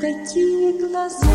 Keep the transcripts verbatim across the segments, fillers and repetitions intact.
Какие глаза!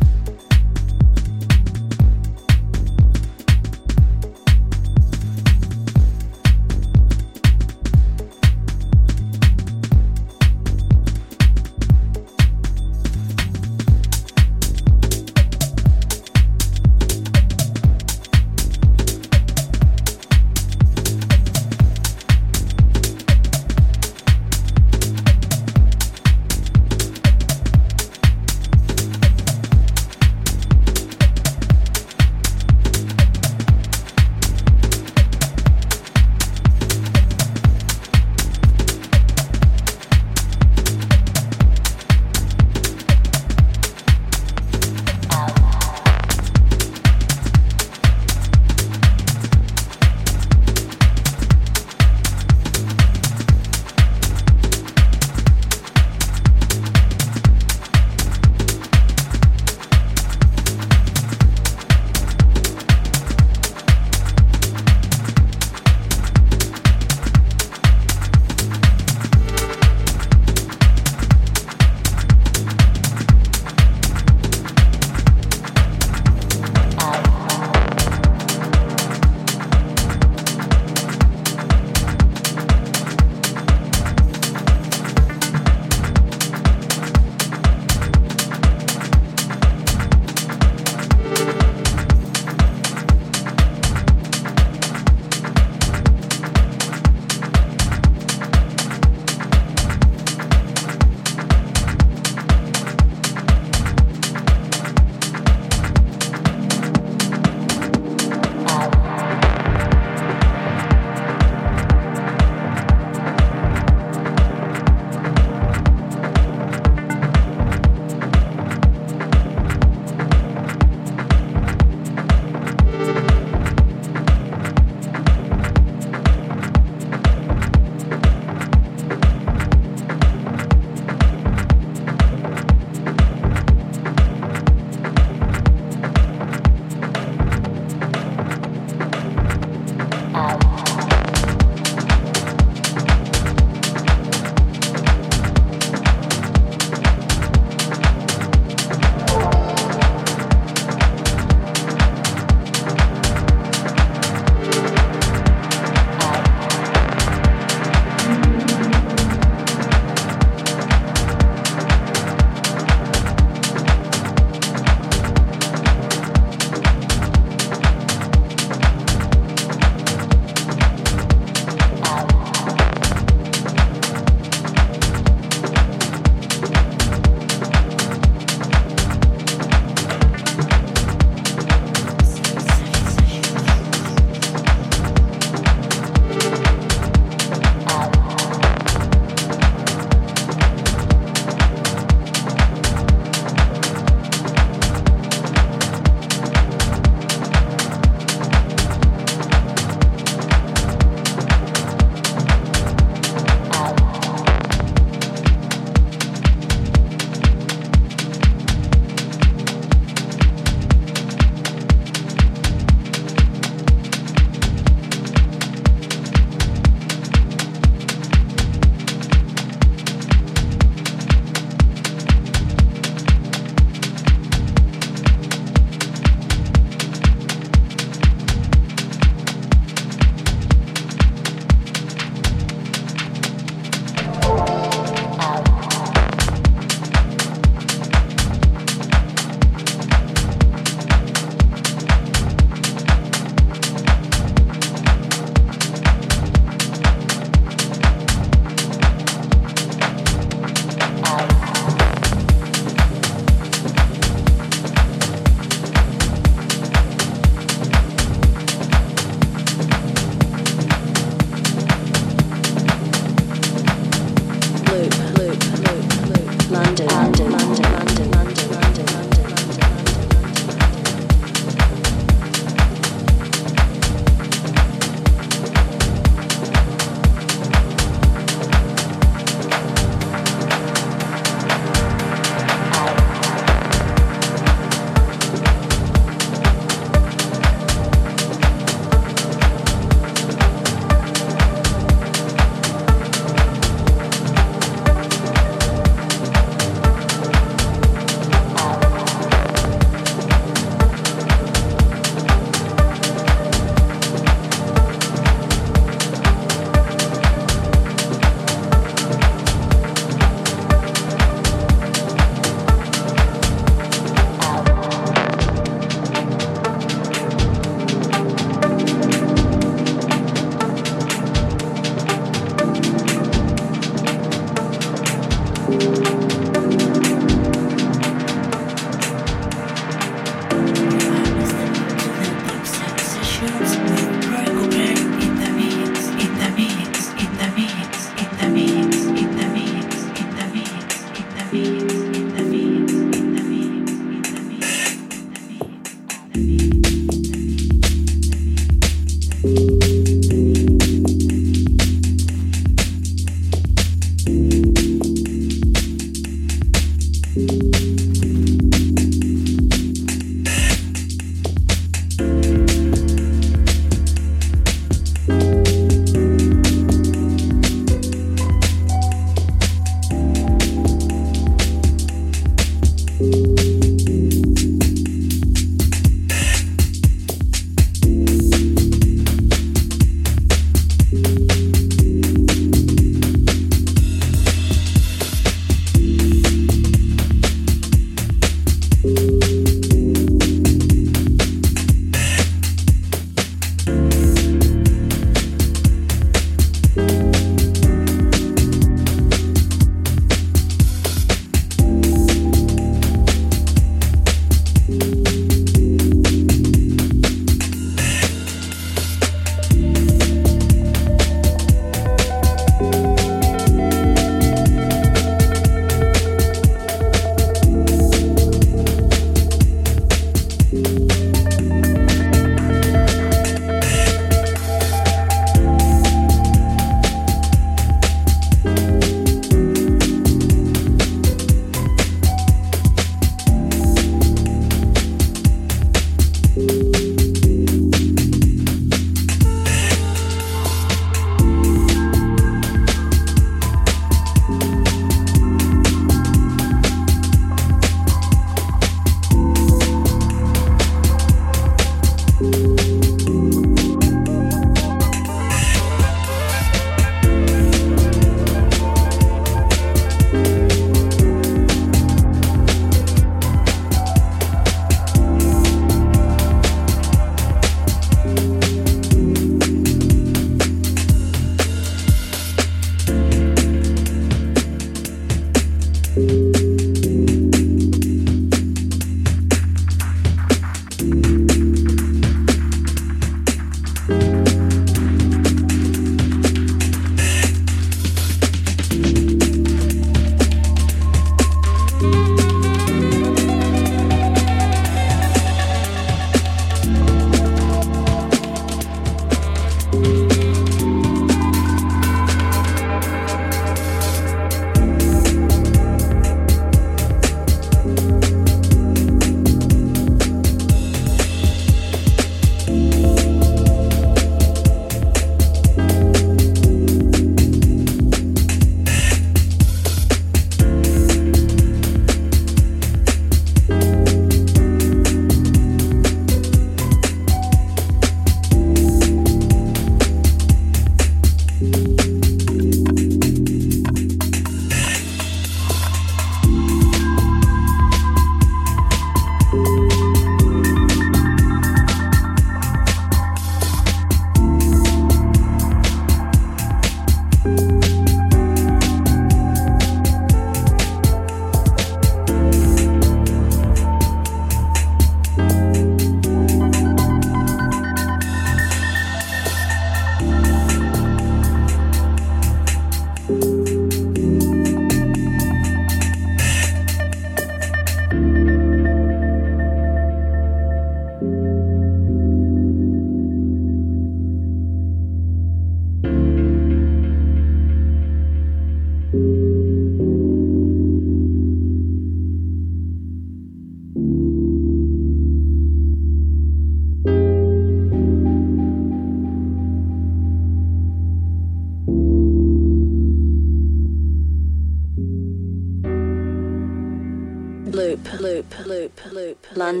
London.